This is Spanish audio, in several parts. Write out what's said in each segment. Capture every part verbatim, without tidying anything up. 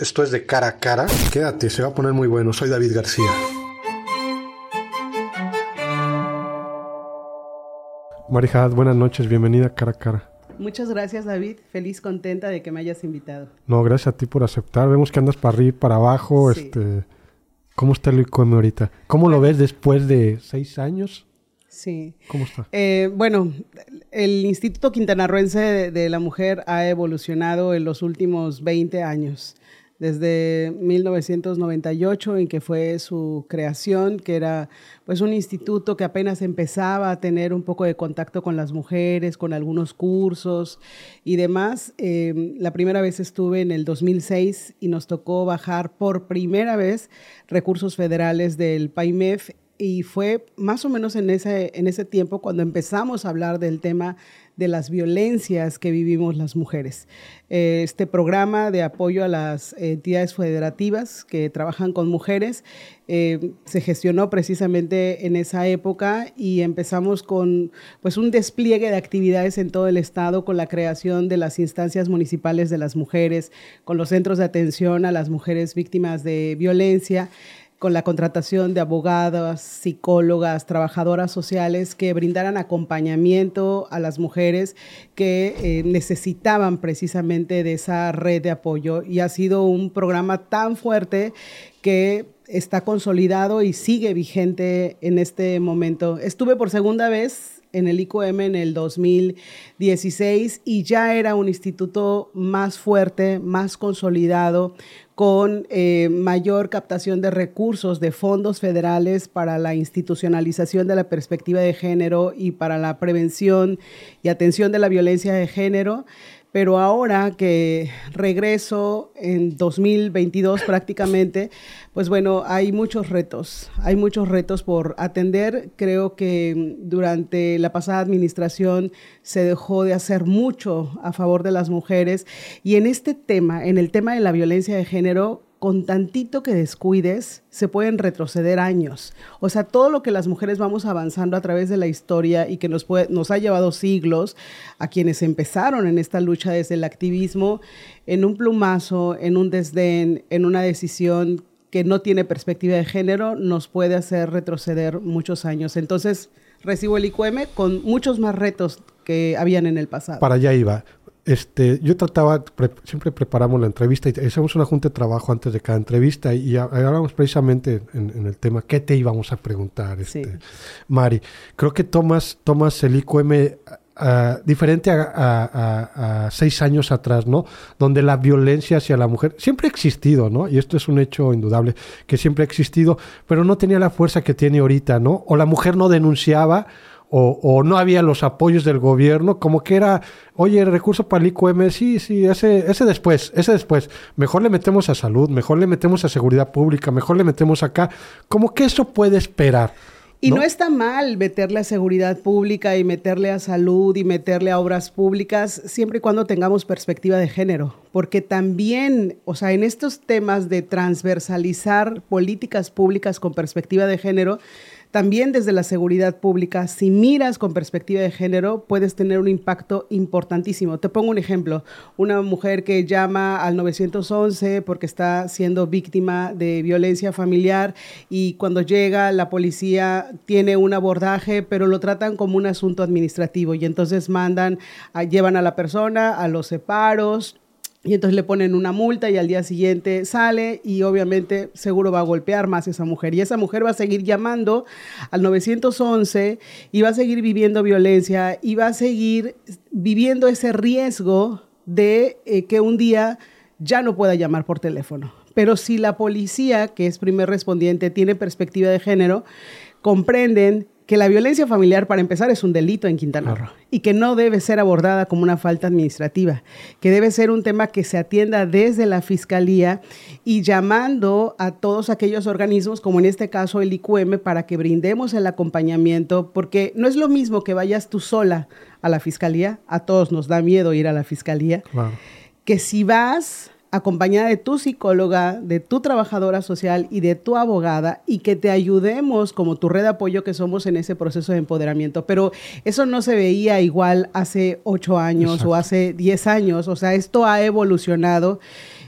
Esto es de Cara a Cara. Quédate, se va a poner muy bueno. Soy David García. Mary Hadad, buenas noches, bienvenida a Cara a Cara. Muchas gracias, David. Feliz, contenta de que me hayas invitado. No, gracias a ti por aceptar. Vemos que andas para arriba, para abajo. Sí. Este, ¿cómo está el I C O M ahorita? ¿Cómo lo ves después de seis años? Sí. ¿Cómo está? Eh, bueno, el Instituto Quintanarroense de, de la Mujer ha evolucionado en los últimos veinte años. Desde mil novecientos noventa y ocho, en que fue su creación, que era pues un instituto que apenas empezaba a tener un poco de contacto con las mujeres, con algunos cursos y demás. Eh, la primera vez estuve en el dos mil seis y nos tocó bajar por primera vez recursos federales del PAIMEF. Y fue más o menos en ese, en ese tiempo cuando empezamos a hablar del tema de las violencias que vivimos las mujeres. Este programa de apoyo a las entidades federativas que trabajan con mujeres eh, se gestionó precisamente en esa época y empezamos con pues, un despliegue de actividades en todo el estado con la creación de las instancias municipales de las mujeres, con los centros de atención a las mujeres víctimas de violencia, con la contratación de abogadas, psicólogas, trabajadoras sociales que brindaran acompañamiento a las mujeres que eh, necesitaban precisamente de esa red de apoyo. Y ha sido un programa tan fuerte que está consolidado y sigue vigente en este momento. Estuve por segunda vez en el I C O M en el dos mil dieciséis y ya era un instituto más fuerte, más consolidado, con eh, mayor captación de recursos de fondos federales para la institucionalización de la perspectiva de género y para la prevención y atención de la violencia de género. Pero ahora que regreso en dos mil veintidós prácticamente, pues bueno, hay muchos retos, hay muchos retos por atender. Creo que durante la pasada administración se dejó de hacer mucho a favor de las mujeres y en este tema, en el tema de la violencia de género, con tantito que descuides, se pueden retroceder años. O sea, todo lo que las mujeres vamos avanzando a través de la historia y que nos, puede, nos ha llevado siglos a quienes empezaron en esta lucha desde el activismo, en un plumazo, en un desdén, en una decisión que no tiene perspectiva de género, nos puede hacer retroceder muchos años. Entonces, recibo el I C O M con muchos más retos que habían en el pasado. Para allá iba. Este, yo trataba, pre, siempre preparamos la entrevista y hacemos una junta de trabajo antes de cada entrevista y hablábamos precisamente en, en el tema qué te íbamos a preguntar, este, sí. Mari, creo que tomas, tomas el I C O M uh, diferente a, a, a, a seis años atrás, ¿no? Donde la violencia hacia la mujer siempre ha existido, ¿no? Y esto es un hecho indudable, que siempre ha existido, pero no tenía la fuerza que tiene ahorita, ¿no? O la mujer no denunciaba, O, o no había los apoyos del gobierno, como que era, oye, el recurso para el I C O M, sí, sí, ese, ese después, ese después, mejor le metemos a salud, mejor le metemos a seguridad pública, mejor le metemos acá, como que eso puede esperar. Y no, no está mal meterle a seguridad pública y meterle a salud y meterle a obras públicas siempre y cuando tengamos perspectiva de género. Porque también, o sea, en estos temas de transversalizar políticas públicas con perspectiva de género, también desde la seguridad pública, si miras con perspectiva de género, puedes tener un impacto importantísimo. Te pongo un ejemplo. Una mujer que llama al nueve once porque está siendo víctima de violencia familiar y cuando llega la policía tiene un abordaje, pero lo tratan como un asunto administrativo y entonces mandan, a, llevan a la persona a los separos, y entonces le ponen una multa y al día siguiente sale y obviamente seguro va a golpear más a esa mujer. Y esa mujer va a seguir llamando al nueve once y va a seguir viviendo violencia y va a seguir viviendo ese riesgo de eh, que un día ya no pueda llamar por teléfono. Pero si la policía, que es primer respondiente, tiene perspectiva de género, comprenden que la violencia familiar, para empezar, es un delito en Quintana Roo y que no debe ser abordada como una falta administrativa, que debe ser un tema que se atienda desde la Fiscalía y llamando a todos aquellos organismos, como en este caso el I C O M, para que brindemos el acompañamiento, porque no es lo mismo que vayas tú sola a la Fiscalía, a todos nos da miedo ir a la Fiscalía, claro, que si vas acompañada de tu psicóloga, de tu trabajadora social y de tu abogada y que te ayudemos como tu red de apoyo que somos en ese proceso de empoderamiento. Pero eso no se veía igual hace ocho años. Exacto. O hace diez años. O sea, esto ha evolucionado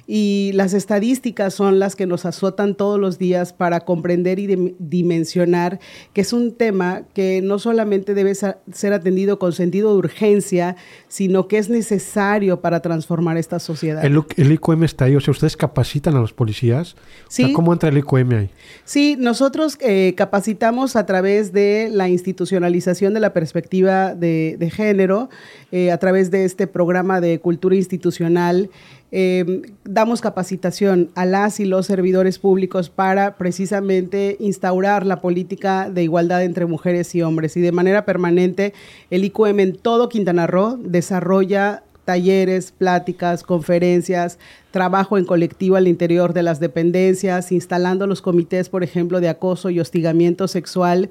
y las estadísticas son las que nos azotan todos los días para comprender y dimensionar que es un tema que no solamente debe ser atendido con sentido de urgencia, sino que es necesario para transformar esta sociedad. El, el I Q M está ahí, o sea, ¿ustedes capacitan a los policías? Sí. O sea, ¿cómo entra el I Q M ahí? Sí, nosotros eh, capacitamos a través de la institucionalización de la perspectiva de, de género, eh, a través de este programa de cultura institucional. Eh, damos capacitación a las y los servidores públicos para precisamente instaurar la política de igualdad entre mujeres y hombres, y de manera permanente el I Q M en todo Quintana Roo desarrolla talleres, pláticas, conferencias, trabajo en colectivo al interior de las dependencias, instalando los comités, por ejemplo, de acoso y hostigamiento sexual.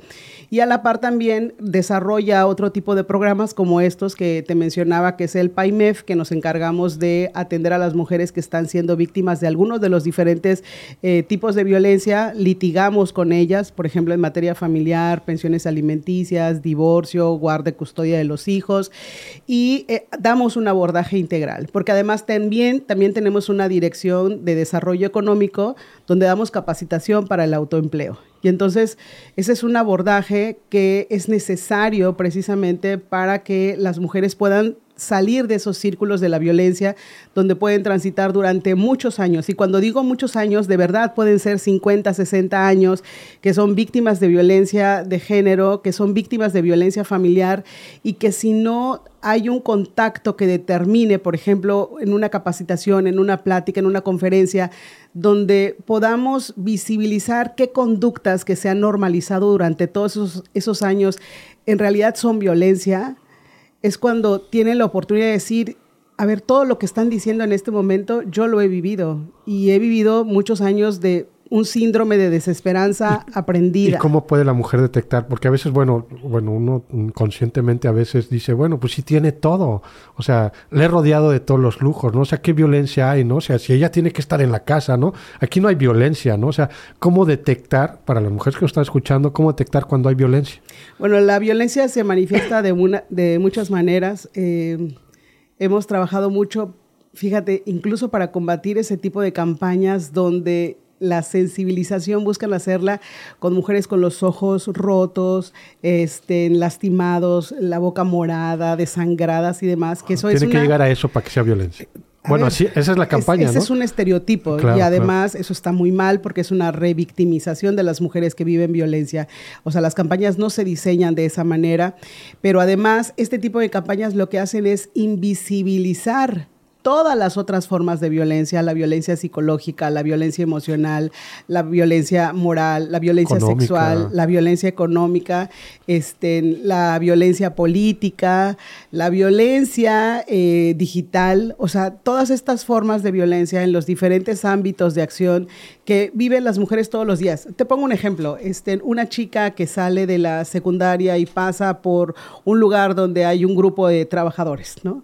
Y a la par también desarrolla otro tipo de programas como estos que te mencionaba, que es el PAIMEF, que nos encargamos de atender a las mujeres que están siendo víctimas de algunos de los diferentes eh, tipos de violencia. Litigamos con ellas, por ejemplo, en materia familiar, pensiones alimenticias, divorcio, guarda y custodia de los hijos, y eh, damos un abordaje integral, porque además también, también tenemos una dirección de desarrollo económico donde damos capacitación para el autoempleo. Y entonces ese es un abordaje que es necesario precisamente para que las mujeres puedan salir de esos círculos de la violencia donde pueden transitar durante muchos años. Y cuando digo muchos años, de verdad pueden ser cincuenta, sesenta años, que son víctimas de violencia de género, que son víctimas de violencia familiar, y que si no hay un contacto que determine, por ejemplo, en una capacitación, en una plática, en una conferencia, donde podamos visibilizar qué conductas que se han normalizado durante todos esos, esos años en realidad son violencia, es cuando tienen la oportunidad de decir, a ver, todo lo que están diciendo en este momento, yo lo he vivido. Y he vivido muchos años de un síndrome de desesperanza ¿Y, aprendida. ¿Y cómo puede la mujer detectar? Porque a veces, bueno, bueno, uno conscientemente a veces dice, bueno, pues sí tiene todo. O sea, le he rodeado de todos los lujos, ¿no? O sea, ¿qué violencia hay, no? O sea, si ella tiene que estar en la casa, ¿no? Aquí no hay violencia, ¿no? O sea, ¿cómo detectar, para las mujeres que nos están escuchando, cómo detectar cuando hay violencia? Bueno, la violencia se manifiesta de, una, de muchas maneras. Eh, hemos trabajado mucho, fíjate, incluso para combatir ese tipo de campañas donde la sensibilización buscan hacerla con mujeres con los ojos rotos, este, lastimados, la boca morada, desangradas y demás. Que eso Tiene es que una... llegar a eso para que sea violencia. A bueno, ver, así, esa es la campaña, es, ese ¿no? es un estereotipo, claro, y además claro. Eso está muy mal porque es una revictimización de las mujeres que viven violencia. O sea, las campañas no se diseñan de esa manera, pero además este tipo de campañas lo que hacen es invisibilizar todas las otras formas de violencia, la violencia psicológica, la violencia emocional, la violencia moral, la violencia económica. sexual, la violencia económica, este, la violencia política, la violencia eh, digital, o sea, todas estas formas de violencia en los diferentes ámbitos de acción que viven las mujeres todos los días. Te pongo un ejemplo, este, una chica que sale de la secundaria y pasa por un lugar donde hay un grupo de trabajadores, ¿no?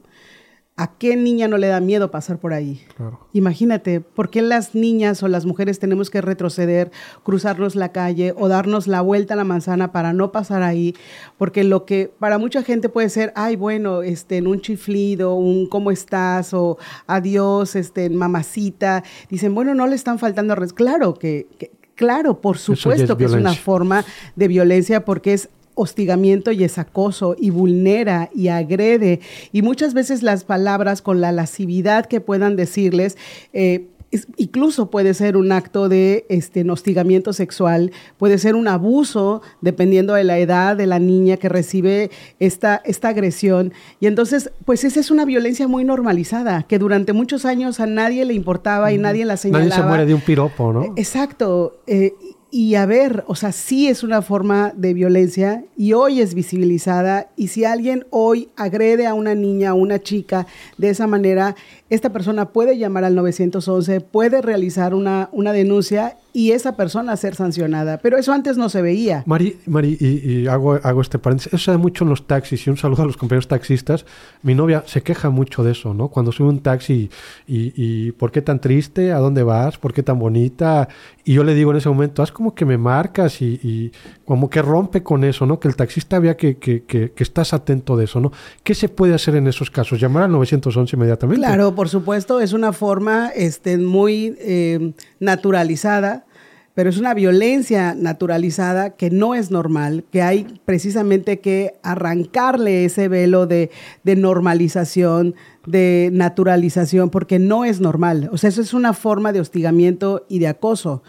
¿A qué niña no le da miedo pasar por ahí? Claro. Imagínate, ¿por qué las niñas o las mujeres tenemos que retroceder, cruzarnos la calle o darnos la vuelta a la manzana para no pasar ahí? Porque lo que para mucha gente puede ser, ay, bueno, este, en un chiflido, un ¿cómo estás? O adiós, este, mamacita. Dicen, bueno, no le están faltando respeto. Claro que, que, claro, por supuesto que es una forma de violencia porque es hostigamiento y es acoso, y vulnera y agrede, y muchas veces las palabras con la lascividad que puedan decirles, eh, es, incluso puede ser un acto de este, hostigamiento sexual, puede ser un abuso dependiendo de la edad de la niña que recibe esta, esta agresión, y entonces pues esa es una violencia muy normalizada que durante muchos años a nadie le importaba y mm. nadie la señalaba. Nadie se muere de un piropo, ¿no? Exacto, eh, y a ver, o sea, sí es una forma de violencia y hoy es visibilizada, y si alguien hoy agrede a una niña, a una chica de esa manera, esta persona puede llamar al nueve once, puede realizar una, una denuncia y esa persona ser sancionada. Pero eso antes no se veía. Mari, Mari y, y hago, hago este paréntesis, eso se da mucho en los taxis, y un saludo a los compañeros taxistas. Mi novia se queja mucho de eso, ¿no? Cuando sube un taxi y, y ¿por qué tan triste? ¿A dónde vas? ¿Por qué tan bonita? Y yo le digo en ese momento, haz como que me marcas y, y como que rompe con eso, ¿no? Que el taxista vea que, que, que, que estás atento de eso, ¿no? ¿Qué se puede hacer en esos casos? ¿Llamar al nueve once inmediatamente? Claro, por supuesto, es una forma este, muy eh, naturalizada, pero es una violencia naturalizada que no es normal, que hay precisamente que arrancarle ese velo de, de normalización, de naturalización, porque no es normal. O sea, eso es una forma de hostigamiento y de acoso.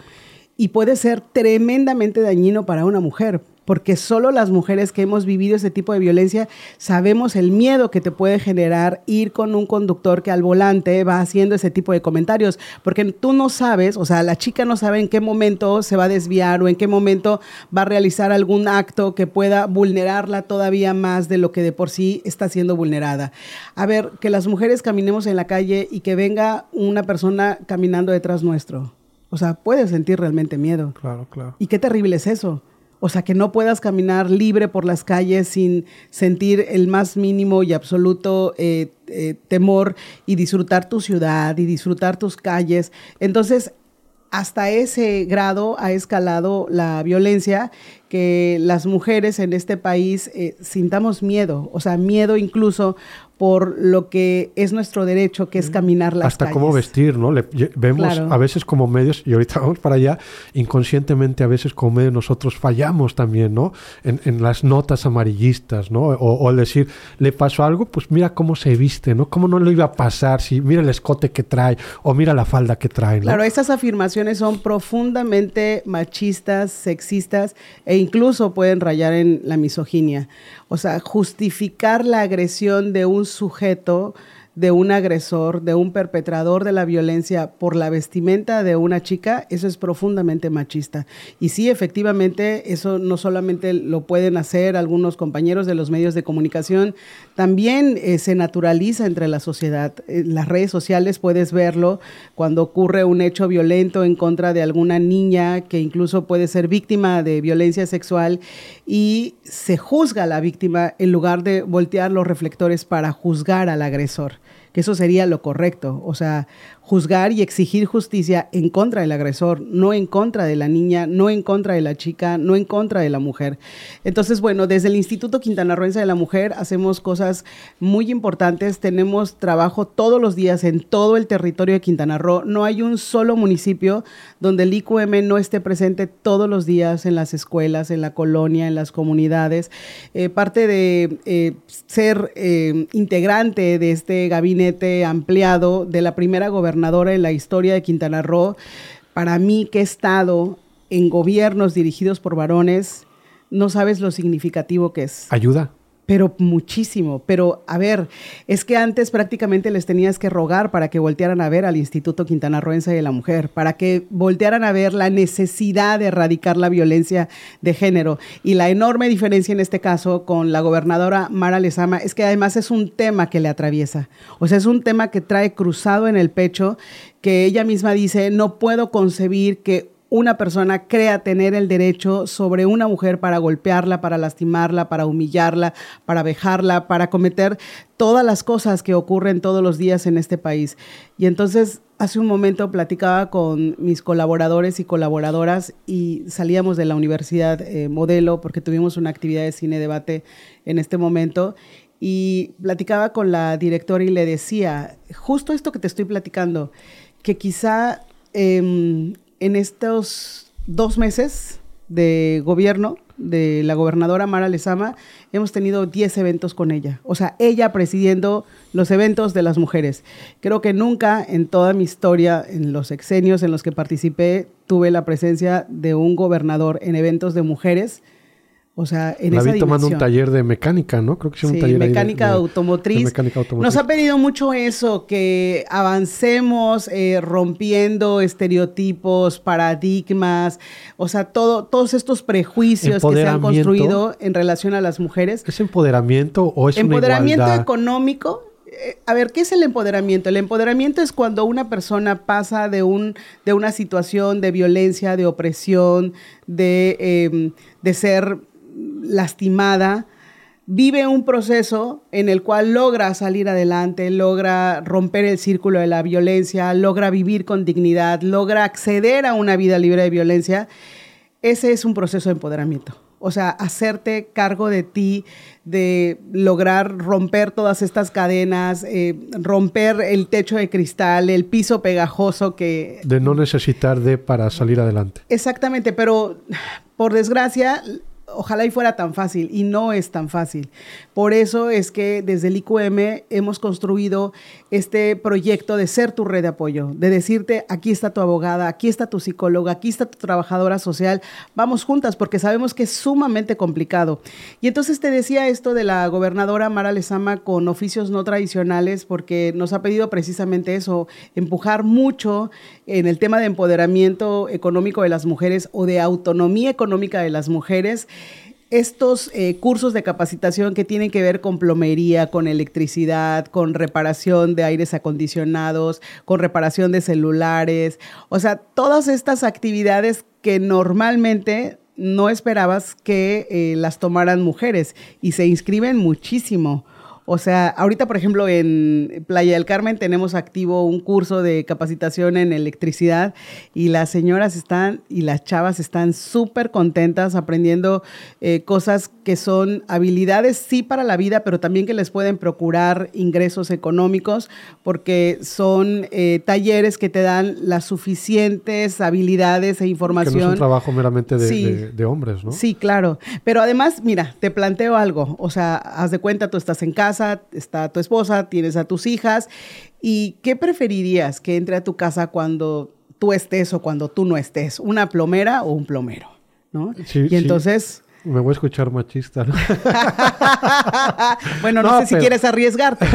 Y puede ser tremendamente dañino para una mujer, porque solo las mujeres que hemos vivido ese tipo de violencia sabemos el miedo que te puede generar ir con un conductor que al volante va haciendo ese tipo de comentarios, porque tú no sabes, o sea, la chica no sabe en qué momento se va a desviar o en qué momento va a realizar algún acto que pueda vulnerarla todavía más de lo que de por sí está siendo vulnerada. A ver, que las mujeres caminemos en la calle y que venga una persona caminando detrás nuestro. O sea, puedes sentir realmente miedo. Claro, claro. Y qué terrible es eso. O sea, que no puedas caminar libre por las calles sin sentir el más mínimo y absoluto eh, eh, temor y disfrutar tu ciudad y disfrutar tus calles. Entonces, hasta ese grado ha escalado la violencia que las mujeres en este país eh, sintamos miedo. O sea, miedo incluso por lo que es nuestro derecho, que es caminar las hasta calles. Hasta cómo vestir, ¿no? Le, vemos claro. A veces como medios, y ahorita vamos para allá, inconscientemente a veces como medios nosotros fallamos también, ¿no? En, en las notas amarillistas, ¿no? O al decir, le pasó algo, pues mira cómo se viste, ¿no? Cómo no le iba a pasar, si mira el escote que trae, o mira la falda que trae, ¿no? Claro, estas afirmaciones son profundamente machistas, sexistas, e incluso pueden rayar en la misoginia. O sea, justificar la agresión de un sujeto, de un agresor, de un perpetrador de la violencia por la vestimenta de una chica, eso es profundamente machista. Y sí, efectivamente, eso no solamente lo pueden hacer algunos compañeros de los medios de comunicación, también eh, se naturaliza entre la sociedad. En las redes sociales puedes verlo cuando ocurre un hecho violento en contra de alguna niña que incluso puede ser víctima de violencia sexual y se juzga a la víctima en lugar de voltear los reflectores para juzgar al agresor. Que eso sería lo correcto, o sea, juzgar y exigir justicia en contra del agresor, no en contra de la niña, no en contra de la chica, no en contra de la mujer. Entonces, bueno, desde el Instituto Quintanarroense de la Mujer hacemos cosas muy importantes, tenemos trabajo todos los días en todo el territorio de Quintana Roo, no hay un solo municipio donde el I Q M no esté presente todos los días en las escuelas, en la colonia, en las comunidades. Eh, parte de eh, ser eh, integrante de este gabinete ampliado de la primera gobernadora en la historia de Quintana Roo, para mí que he estado en gobiernos dirigidos por varones, no sabes lo significativo que es. Ayuda. Pero muchísimo. Pero, a ver, es que antes prácticamente les tenías que rogar para que voltearan a ver al Instituto Quintanarroense de la Mujer, para que voltearan a ver la necesidad de erradicar la violencia de género. Y la enorme diferencia en este caso con la gobernadora Mara Lezama es que además es un tema que le atraviesa. O sea, es un tema que trae cruzado en el pecho, que ella misma dice, no puedo concebir que una persona crea tener el derecho sobre una mujer para golpearla, para lastimarla, para humillarla, para vejarla, para cometer todas las cosas que ocurren todos los días en este país. Y entonces, hace un momento platicaba con mis colaboradores y colaboradoras y salíamos de la Universidad eh, Modelo porque tuvimos una actividad de cine debate en este momento. Y platicaba con la directora y le decía, justo esto que te estoy platicando, que quizá... Eh, en estos dos meses de gobierno de la gobernadora Mara Lezama, hemos tenido diez eventos con ella. O sea, ella presidiendo los eventos de las mujeres. Creo que nunca en toda mi historia, en los sexenios en los que participé, tuve la presencia de un gobernador en eventos de mujeres. O sea, en la esa dimensión. La vi tomando un taller de mecánica, ¿no? Creo que hicieron sí, un taller mecánica de, de, automotriz. de mecánica automotriz. Nos ha pedido mucho eso, que avancemos eh, rompiendo estereotipos, paradigmas, o sea, todo, todos estos prejuicios que se han construido en relación a las mujeres. ¿Es empoderamiento o es empoderamiento una igualdad? Económico. A ver, ¿qué es el empoderamiento? El empoderamiento es cuando una persona pasa de un de una situación de violencia, de opresión, de, eh, de ser lastimada, vive un proceso en el cual logra salir adelante, logra romper el círculo de la violencia, logra vivir con dignidad, logra acceder a una vida libre de violencia. Ese es un proceso de empoderamiento. O sea, hacerte cargo de ti, de lograr romper todas estas cadenas, eh, romper el techo de cristal, el piso pegajoso que... De no necesitar de para salir adelante. Exactamente, pero por desgracia, ojalá y fuera tan fácil, y no es tan fácil. Por eso es que desde el I Q M hemos construido este proyecto de ser tu red de apoyo, de decirte, aquí está tu abogada, aquí está tu psicóloga, aquí está tu trabajadora social, vamos juntas, porque sabemos que es sumamente complicado. Y entonces te decía esto de la gobernadora Mara Lezama con oficios no tradicionales, porque nos ha pedido precisamente eso, empujar mucho en el tema de empoderamiento económico de las mujeres o de autonomía económica de las mujeres, estos eh, cursos de capacitación que tienen que ver con plomería, con electricidad, con reparación de aires acondicionados, con reparación de celulares, o sea, todas estas actividades que normalmente no esperabas que eh, las tomaran mujeres y se inscriben muchísimo. O sea, ahorita, por ejemplo, en Playa del Carmen tenemos activo un curso de capacitación en electricidad y las señoras están y las chavas están súper contentas aprendiendo eh, cosas que son habilidades, sí, para la vida, pero también que les pueden procurar ingresos económicos porque son eh, talleres que te dan las suficientes habilidades e información. Que no es un trabajo meramente de, sí, de, de hombres, ¿no? Sí, claro. Pero además, mira, te planteo algo. O sea, haz de cuenta, tú estás en casa, está tu esposa, tienes a tus hijas. ¿Y qué preferirías que entre a tu casa cuando tú estés o cuando tú no estés? ¿Una plomera o un plomero? ¿No? Sí, y entonces... Sí. Me voy a escuchar machista, ¿no? Bueno, no, no sé pero... si quieres arriesgarte,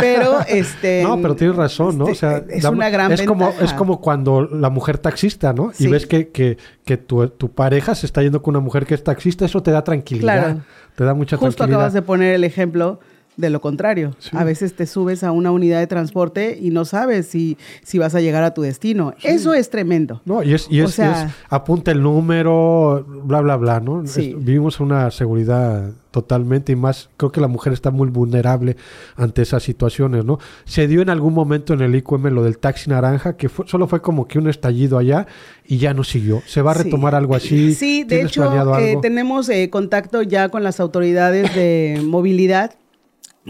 pero este... No, pero tienes razón, ¿no? O sea, es la, una gran es como, es como cuando la mujer taxista, ¿no? Sí. Y ves que, que, que tu, tu pareja se está yendo con una mujer que es taxista, eso te da tranquilidad. Claro. Te da mucha Justo tranquilidad. Justo acabas de poner el ejemplo... De lo contrario, sí. A veces te subes a una unidad de transporte y no sabes si, si vas a llegar a tu destino. Sí. Eso es tremendo. No, y es, y es, o sea, es apunta el número, bla, bla, bla, ¿no? Sí. Es, vivimos una seguridad totalmente y más, creo que la mujer está muy vulnerable ante esas situaciones, ¿no? Se dio en algún momento en el I Q M lo del taxi naranja, que fue, solo fue como que un estallido allá y ya no siguió. ¿Se va a retomar sí. algo así? Sí, de hecho, eh, tenemos eh, contacto ya con las autoridades de movilidad,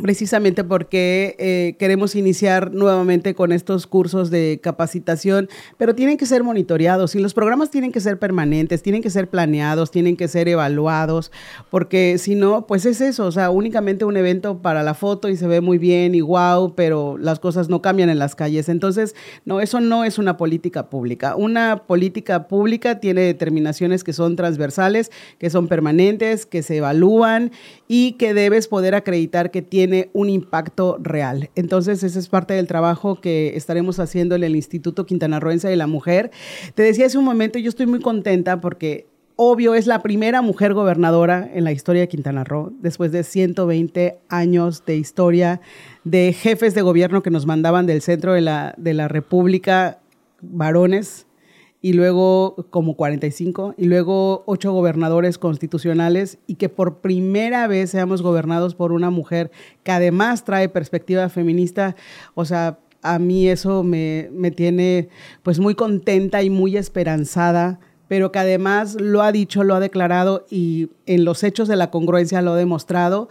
precisamente porque eh, queremos iniciar nuevamente con estos cursos de capacitación, pero tienen que ser monitoreados y los programas tienen que ser permanentes, tienen que ser planeados, tienen que ser evaluados, porque si no, pues es eso, o sea, únicamente un evento para la foto y se ve muy bien y wow, pero las cosas no cambian en las calles. Entonces, no, eso no es una política pública. Una política pública tiene determinaciones que son transversales, que son permanentes, que se evalúan y que debes poder acreditar que tiene tiene un impacto real. Entonces, esa es parte del trabajo que estaremos haciendo en el Instituto Quintanarroense de la Mujer. Te decía hace un momento, yo estoy muy contenta porque, obvio, es la primera mujer gobernadora en la historia de Quintana Roo, después de ciento veinte años de historia de jefes de gobierno que nos mandaban del centro de la, de la República, varones, y luego como cuarenta y cinco, y luego ocho gobernadores constitucionales, y que por primera vez seamos gobernados por una mujer que además trae perspectiva feminista. O sea, a mí eso me, me tiene pues muy contenta y muy esperanzada, pero que además lo ha dicho, lo ha declarado y en los hechos de la congruencia lo ha demostrado.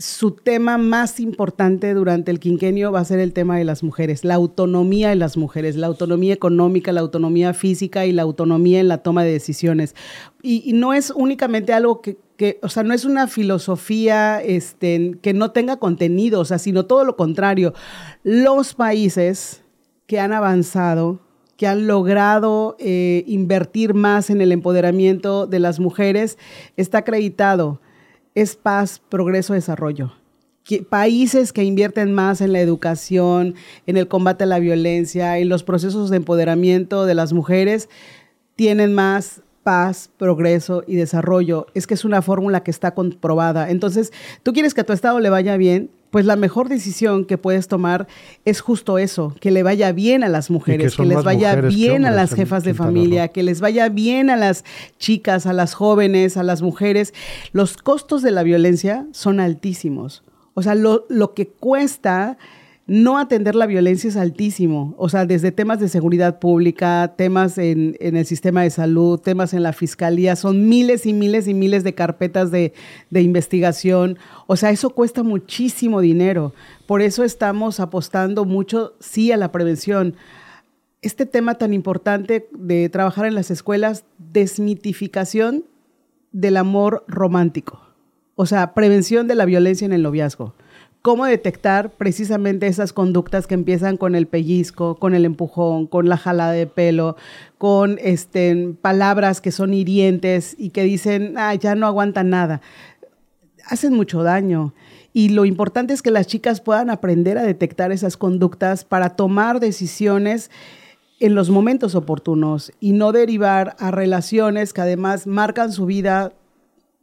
Su tema más importante durante el quinquenio va a ser el tema de las mujeres, la autonomía de las mujeres, la autonomía económica, la autonomía física y la autonomía en la toma de decisiones. Y, y no es únicamente algo que, que, o sea, no es una filosofía este, que no tenga contenido, o sea, sino todo lo contrario. Los países que han avanzado, que han logrado eh, invertir más en el empoderamiento de las mujeres, está acreditado. Es paz, progreso, desarrollo. Que, países que invierten más en la educación, en el combate a la violencia, en los procesos de empoderamiento de las mujeres, tienen más paz, progreso y desarrollo. Es que es una fórmula que está comprobada. Entonces, tú quieres que a tu estado le vaya bien, pues la mejor decisión que puedes tomar es justo eso, que le vaya bien a las mujeres, que, que les vaya bien a las jefas de familia, que les vaya bien a las chicas, a las jóvenes, a las mujeres. Los costos de la violencia son altísimos. O sea, lo, lo que cuesta no atender la violencia es altísimo. O sea, desde temas de seguridad pública, temas en, en el sistema de salud, temas en la fiscalía, son miles y miles y miles de carpetas de, de investigación. O sea, eso cuesta muchísimo dinero. Por eso estamos apostando mucho, sí, a la prevención. Este tema tan importante de trabajar en las escuelas, desmitificación del amor romántico. O sea, prevención de la violencia en el noviazgo. Cómo detectar precisamente esas conductas que empiezan con el pellizco, con el empujón, con la jalada de pelo, con este, palabras que son hirientes y que dicen, ah, ya no aguanta nada. Hacen mucho daño. Y lo importante es que las chicas puedan aprender a detectar esas conductas para tomar decisiones en los momentos oportunos y no derivar a relaciones que además marcan su vida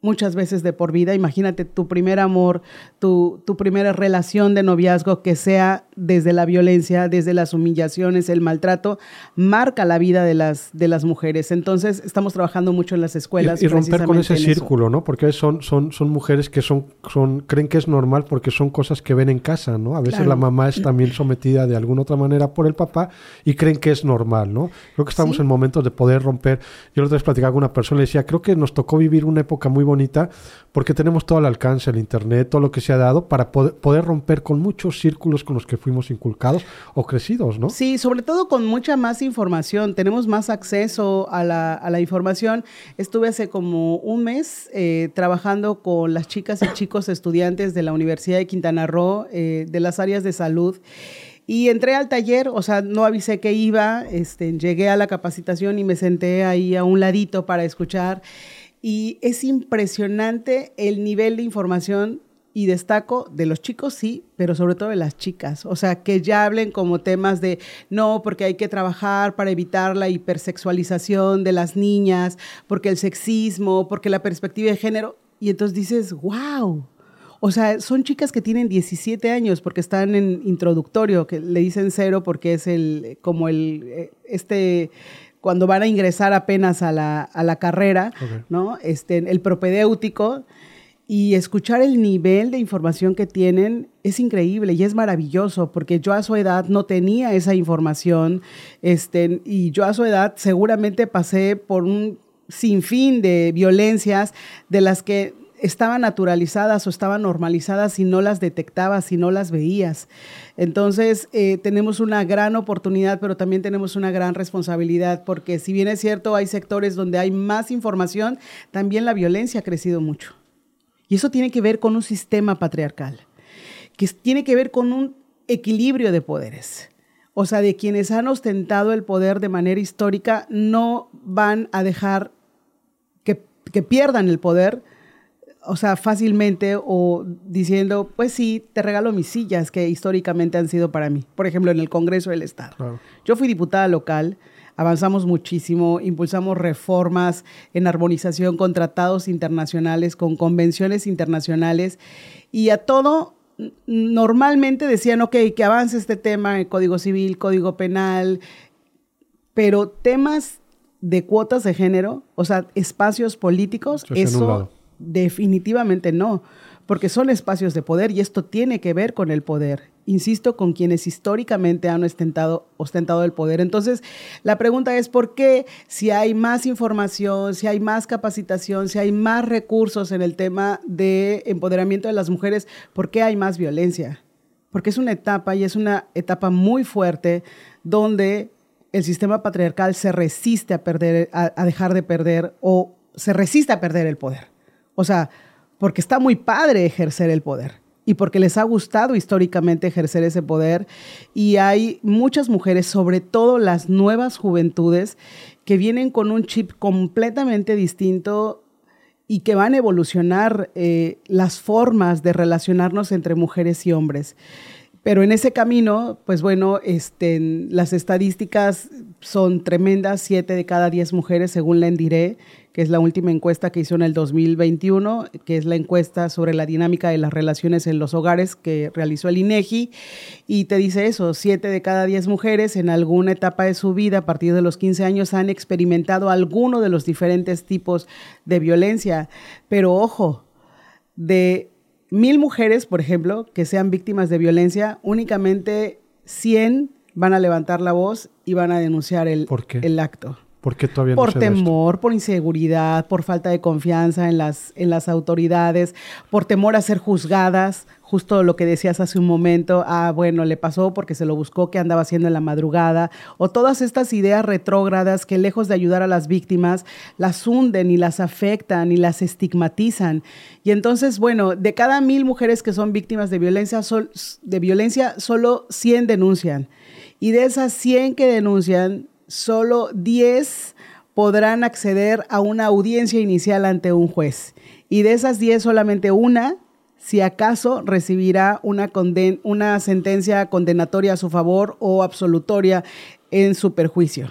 muchas veces de por vida. Imagínate tu primer amor, tu, tu primera relación de noviazgo, que sea desde la violencia, desde las humillaciones, el maltrato, marca la vida de las, de las mujeres. Entonces, estamos trabajando mucho en las escuelas. Y, y romper con ese círculo, ¿no? Porque son, son, son mujeres que son, son, creen que es normal porque son cosas que ven en casa, ¿no? A veces claro. La mamá es también sometida de alguna otra manera por el papá y creen que es normal, ¿no? Creo que estamos sí. en momentos de poder romper. Yo la otra vez platicaba con una persona y le decía, creo que nos tocó vivir una época muy bonita porque tenemos todo el alcance, el internet, todo lo que se ha dado para poder, poder romper con muchos círculos con los que fuimos inculcados o crecidos, ¿no? Sí, sobre todo con mucha más información. Tenemos más acceso a la, a la información. Estuve hace como un mes eh, trabajando con las chicas y chicos estudiantes de la Universidad de Quintana Roo, eh, de las áreas de salud. Y entré al taller, o sea, no avisé que iba. Este, llegué a la capacitación y me senté ahí a un ladito para escuchar. Y es impresionante el nivel de información, y destaco de los chicos, sí, pero sobre todo de las chicas. O sea, que ya hablen como temas de, no, porque hay que trabajar para evitar la hipersexualización de las niñas, porque el sexismo, porque la perspectiva de género. Y entonces dices, wow. O sea, son chicas que tienen diecisiete años porque están en introductorio, que le dicen cero porque es el como el este... cuando van a ingresar apenas a la, a la carrera, okay. ¿no? Este, el propedéutico, y escuchar el nivel de información que tienen es increíble y es maravilloso, porque yo a su edad no tenía esa información, este, y yo a su edad seguramente pasé por un sinfín de violencias de las que estaban naturalizadas o estaban normalizadas si no las detectabas, si no las veías. Entonces, eh, tenemos una gran oportunidad, pero también tenemos una gran responsabilidad, porque si bien es cierto, hay sectores donde hay más información, también la violencia ha crecido mucho. Y eso tiene que ver con un sistema patriarcal, que tiene que ver con un equilibrio de poderes. O sea, de quienes han ostentado el poder de manera histórica, no van a dejar que, que pierdan el poder, o sea, fácilmente, o diciendo, pues sí, te regalo mis sillas que históricamente han sido para mí. Por ejemplo, en el Congreso del Estado. Claro. Yo fui diputada local, avanzamos muchísimo, impulsamos reformas en armonización con tratados internacionales, con convenciones internacionales, y a todo normalmente decían, ok, que avance este tema, el Código Civil, Código Penal, pero temas de cuotas de género, o sea, espacios políticos, eso... definitivamente no, porque son espacios de poder y esto tiene que ver con el poder. Insisto, con quienes históricamente han ostentado, ostentado el poder. Entonces, la pregunta es ¿por qué si hay más información, si hay más capacitación, si hay más recursos en el tema de empoderamiento de las mujeres, ¿por qué hay más violencia? Porque es una etapa y es una etapa muy fuerte donde el sistema patriarcal se resiste a perder, a, a dejar de perder o se resiste a perder el poder. O sea, porque está muy padre ejercer el poder y porque les ha gustado históricamente ejercer ese poder. Y hay muchas mujeres, sobre todo las nuevas juventudes, que vienen con un chip completamente distinto y que van a evolucionar eh, las formas de relacionarnos entre mujeres y hombres. Pero en ese camino, pues bueno, este, las estadísticas son tremendas. Siete de cada diez mujeres, según la ENDIREH, que es la última encuesta que hizo en el dos mil veintiuno, que es la encuesta sobre la dinámica de las relaciones en los hogares que realizó el INEGI, y te dice eso, siete de cada diez mujeres en alguna etapa de su vida, a partir de los quince años, han experimentado alguno de los diferentes tipos de violencia. Pero ojo, de mil mujeres, por ejemplo, que sean víctimas de violencia, únicamente cien van a levantar la voz y van a denunciar el, ¿Por qué? el acto. ¿Por qué todavía no Por se temor, por inseguridad, por falta de confianza en las, en las autoridades, por temor a ser juzgadas, justo lo que decías hace un momento, ah, bueno, le pasó porque se lo buscó, que andaba haciendo en la madrugada, o todas estas ideas retrógradas que lejos de ayudar a las víctimas, las hunden y las afectan y las estigmatizan. Y entonces, bueno, de cada mil mujeres que son víctimas de violencia, sol, de violencia solo cien denuncian. Y de esas cien que denuncian, solo diez podrán acceder a una audiencia inicial ante un juez. Y de esas diez, solamente una, si acaso, recibirá una, conden- una sentencia condenatoria a su favor o absolutoria en su perjuicio.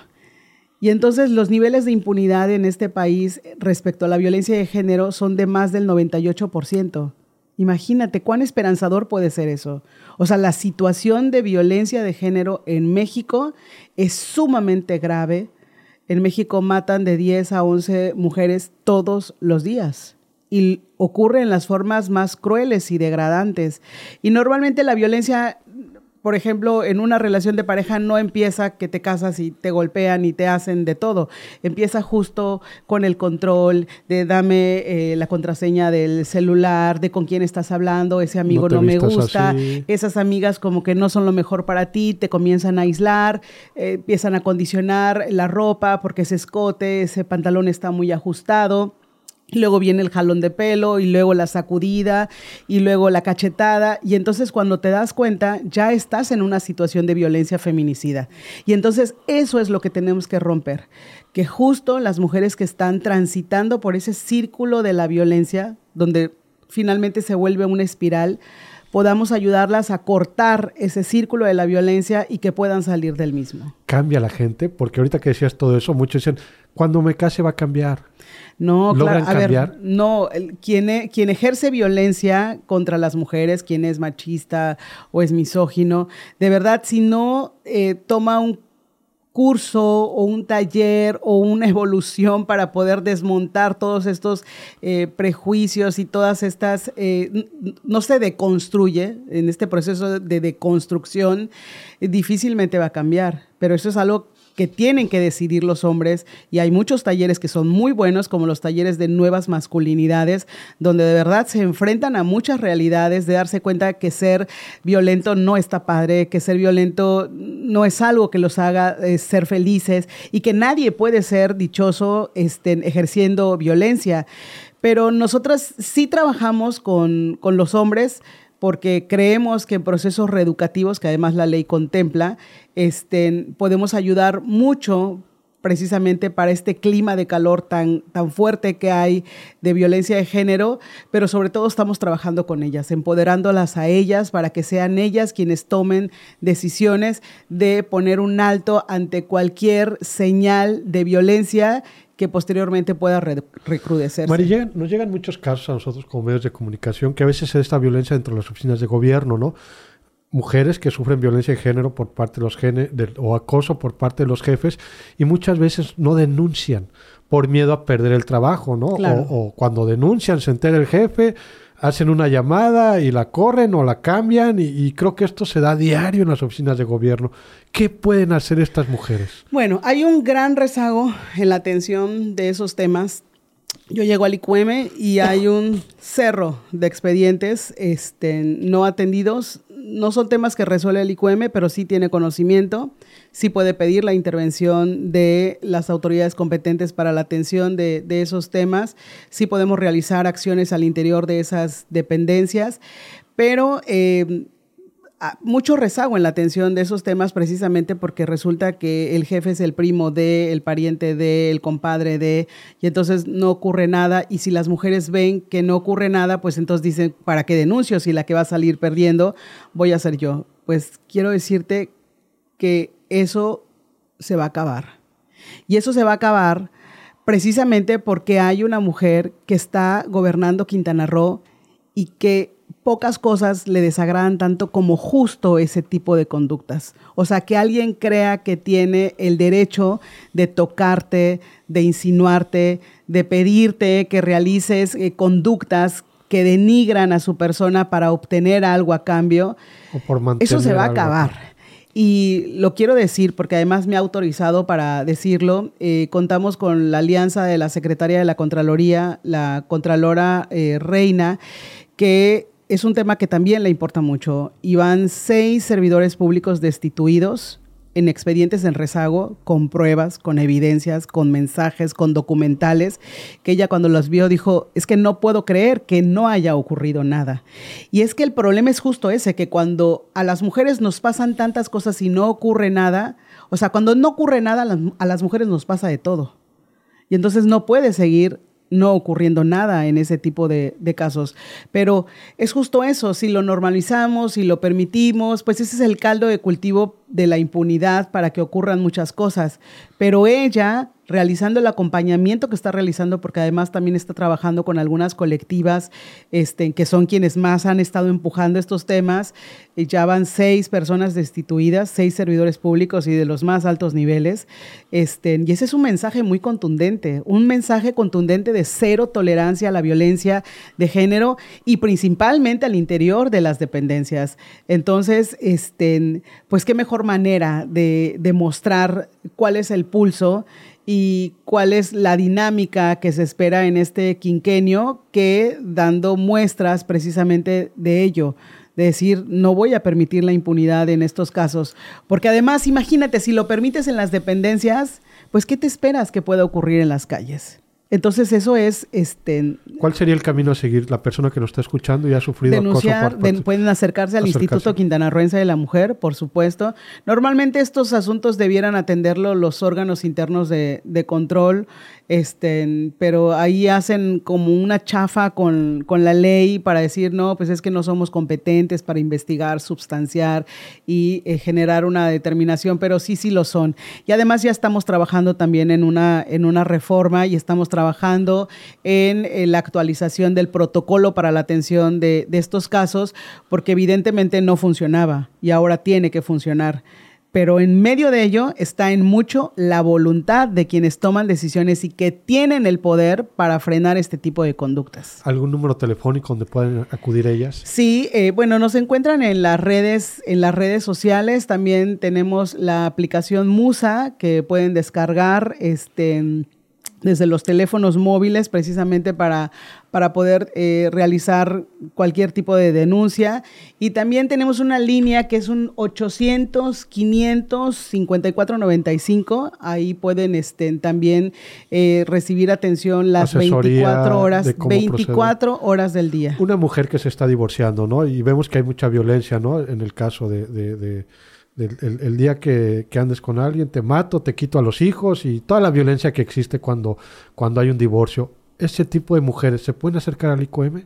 Y entonces los niveles de impunidad en este país respecto a la violencia de género son de más del noventa y ocho por ciento. Imagínate, ¿cuán esperanzador puede ser eso? O sea, la situación de violencia de género en México es sumamente grave. En México matan de diez a once mujeres todos los días y ocurre en las formas más crueles y degradantes. Y normalmente la violencia, por ejemplo, en una relación de pareja no empieza que te casas y te golpean y te hacen de todo. Empieza justo con el control de dame eh, la contraseña del celular, de con quién estás hablando, ese amigo no, no me gusta, así. Esas amigas como que no son lo mejor para ti, te comienzan a aislar, eh, empiezan a condicionar la ropa porque ese escote, ese pantalón está muy ajustado. Luego viene el jalón de pelo y luego la sacudida y luego la cachetada. Y entonces cuando te das cuenta ya estás en una situación de violencia feminicida. Y entonces eso es lo que tenemos que romper. Que justo las mujeres que están transitando por ese círculo de la violencia, donde finalmente se vuelve una espiral, podamos ayudarlas a cortar ese círculo de la violencia y que puedan salir del mismo. ¿Cambia la gente? Porque ahorita que decías todo eso, muchos dicen, cuando me case va a cambiar. No, claro, a ver, no, quien, quien ejerce violencia contra las mujeres, quien es machista o es misógino, de verdad, si no eh, toma un curso o un taller o una evolución para poder desmontar todos estos eh, prejuicios y todas estas, eh, no se deconstruye en este proceso de deconstrucción, eh, difícilmente va a cambiar, pero eso es algo que tienen que decidir los hombres y hay muchos talleres que son muy buenos como los talleres de nuevas masculinidades donde de verdad se enfrentan a muchas realidades de darse cuenta que ser violento no está padre, que ser violento no es algo que los haga eh, ser felices y que nadie puede ser dichoso este, ejerciendo violencia. Pero nosotras sí trabajamos con, con los hombres porque creemos que en procesos reeducativos, que además la ley contempla, este, podemos ayudar mucho precisamente para este clima de calor tan, tan fuerte que hay de violencia de género, pero sobre todo estamos trabajando con ellas, empoderándolas a ellas para que sean ellas quienes tomen decisiones de poner un alto ante cualquier señal de violencia que posteriormente pueda re- recrudecerse. María, nos llegan muchos casos a nosotros como medios de comunicación, que a veces es esta violencia dentro de las oficinas de gobierno, ¿no? Mujeres que sufren violencia de género por parte de los gene- de, o acoso por parte de los jefes y muchas veces no denuncian por miedo a perder el trabajo, ¿no? Claro. O, o cuando denuncian se entera el jefe, hacen una llamada y la corren o la cambian y, y creo que esto se da diario en las oficinas de gobierno. ¿Qué pueden hacer estas mujeres? Bueno, hay un gran rezago en la atención de esos temas. Yo llego al I Q M y hay un cerro de expedientes este, no atendidos. No son temas que resuelve el I Q M, pero sí tiene conocimiento. Sí puede pedir la intervención de las autoridades competentes para la atención de, de esos temas. Sí podemos realizar acciones al interior de esas dependencias, pero eh, mucho rezago en la atención de esos temas precisamente porque resulta que el jefe es el primo de, el pariente de, el compadre de, y entonces no ocurre nada. Y si las mujeres ven que no ocurre nada, pues entonces dicen, ¿para qué denuncio? Si la que va a salir perdiendo voy a ser yo. Pues quiero decirte que eso se va a acabar. Y eso se va a acabar precisamente porque hay una mujer que está gobernando Quintana Roo y que pocas cosas le desagradan tanto como justo ese tipo de conductas. O sea, que alguien crea que tiene el derecho de tocarte, de insinuarte, de pedirte que realices eh, conductas que denigran a su persona para obtener algo a cambio, o por mantener eso se va a acabar. Algo. Y lo quiero decir porque además me ha autorizado para decirlo. Eh, contamos con la alianza de la Secretaria de la Contraloría, la Contralora eh, Reina, que es un tema que también le importa mucho. Y van seis servidores públicos destituidos en expedientes en rezago, con pruebas, con evidencias, con mensajes, con documentales, que ella cuando los vio dijo, es que no puedo creer que no haya ocurrido nada. Y es que el problema es justo ese, que cuando a las mujeres nos pasan tantas cosas y no ocurre nada, o sea, cuando no ocurre nada, a las mujeres nos pasa de todo. Y entonces no puede seguir no ocurriendo nada en ese tipo de, de casos. Pero es justo eso, si lo normalizamos, si lo permitimos, pues ese es el caldo de cultivo de la impunidad para que ocurran muchas cosas. Pero ella, realizando el acompañamiento que está realizando, porque además también está trabajando con algunas colectivas este, que son quienes más han estado empujando estos temas, ya van seis personas destituidas, seis servidores públicos y de los más altos niveles, este, y ese es un mensaje muy contundente, un mensaje contundente de cero tolerancia a la violencia de género y principalmente al interior de las dependencias. Entonces, este, pues qué mejor manera de, de mostrar cuál es el pulso y cuál es la dinámica que se espera en este quinquenio, que dando muestras precisamente de ello, de decir, no voy a permitir la impunidad en estos casos, porque además, imagínate, si lo permites en las dependencias, pues ¿qué te esperas que pueda ocurrir en las calles? Entonces eso es... este. ¿Cuál sería el camino a seguir? La persona que nos está escuchando y ha sufrido denunciar, acoso... Por, por, de, pueden acercarse al acercarse. Instituto Quintanarroense de la Mujer, por supuesto. Normalmente estos asuntos debieran atenderlo los órganos internos de, de control, este, pero ahí hacen como una chafa con, con la ley para decir, no, pues es que no somos competentes para investigar, substanciar y eh, generar una determinación, pero sí, sí lo son. Y además ya estamos trabajando también en una, en una reforma y estamos trabajando en eh, la actualización del protocolo para la atención de, de estos casos, porque evidentemente no funcionaba y ahora tiene que funcionar. Pero en medio de ello está en mucho la voluntad de quienes toman decisiones y que tienen el poder para frenar este tipo de conductas. ¿Algún número telefónico donde pueden acudir ellas? Sí, eh, bueno, nos encuentran en las redes, en las redes sociales. También tenemos la aplicación Musa que pueden descargar, este, desde los teléfonos móviles, precisamente para, para poder eh, realizar cualquier tipo de denuncia. Y también tenemos una línea que es un ochocientos, quinientos, cincuenta y cuatro noventa y cinco. Ahí pueden este, también eh, recibir atención las veinticuatro horas, veinticuatro horas del día. Una mujer que se está divorciando, ¿no? Y vemos que hay mucha violencia, ¿no? En el caso de... de, de... El, el, el día que, que andes con alguien, te mato, te quito a los hijos y toda la violencia que existe cuando, cuando hay un divorcio. ¿Ese tipo de mujeres se pueden acercar al I C O M?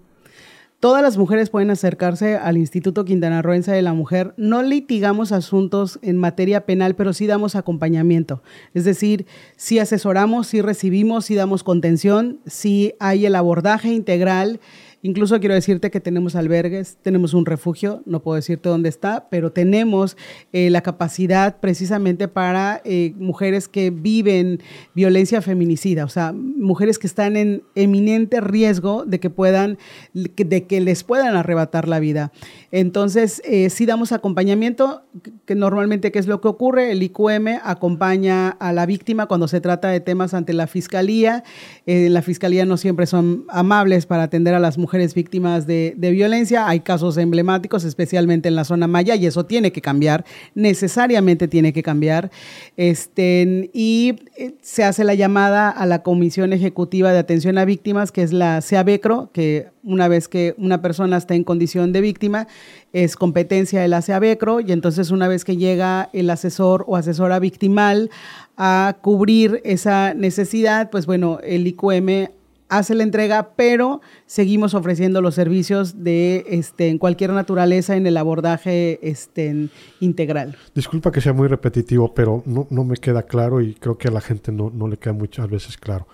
Todas las mujeres pueden acercarse al Instituto Quintanarroense de la Mujer. No litigamos asuntos en materia penal, pero sí damos acompañamiento. Es decir, sí asesoramos, sí recibimos, sí damos contención, sí hay el abordaje integral. Incluso quiero decirte que tenemos albergues, tenemos un refugio, no puedo decirte dónde está, pero tenemos eh, la capacidad precisamente para eh, mujeres que viven violencia feminicida, o sea, mujeres que están en eminente riesgo de que puedan, de que les puedan arrebatar la vida. Entonces, eh, sí damos acompañamiento, que normalmente, ¿qué es lo que ocurre? El I Q M acompaña a la víctima cuando se trata de temas ante la fiscalía. Eh, la fiscalía no siempre son amables para atender a las mujeres. mujeres víctimas de, de violencia. Hay casos emblemáticos, especialmente en la zona maya, y eso tiene que cambiar, necesariamente tiene que cambiar. Este, y se hace la llamada a la Comisión Ejecutiva de Atención a Víctimas, que es la CEAVECRO, que una vez que una persona está en condición de víctima, es competencia de la CEAVECRO, y entonces una vez que llega el asesor o asesora victimal a cubrir esa necesidad, pues bueno, el I Q M hace la entrega, pero seguimos ofreciendo los servicios de este, en cualquier naturaleza en el abordaje este, integral. Disculpa que sea muy repetitivo, pero no, no me queda claro y creo que a la gente no, no le queda muchas veces claro.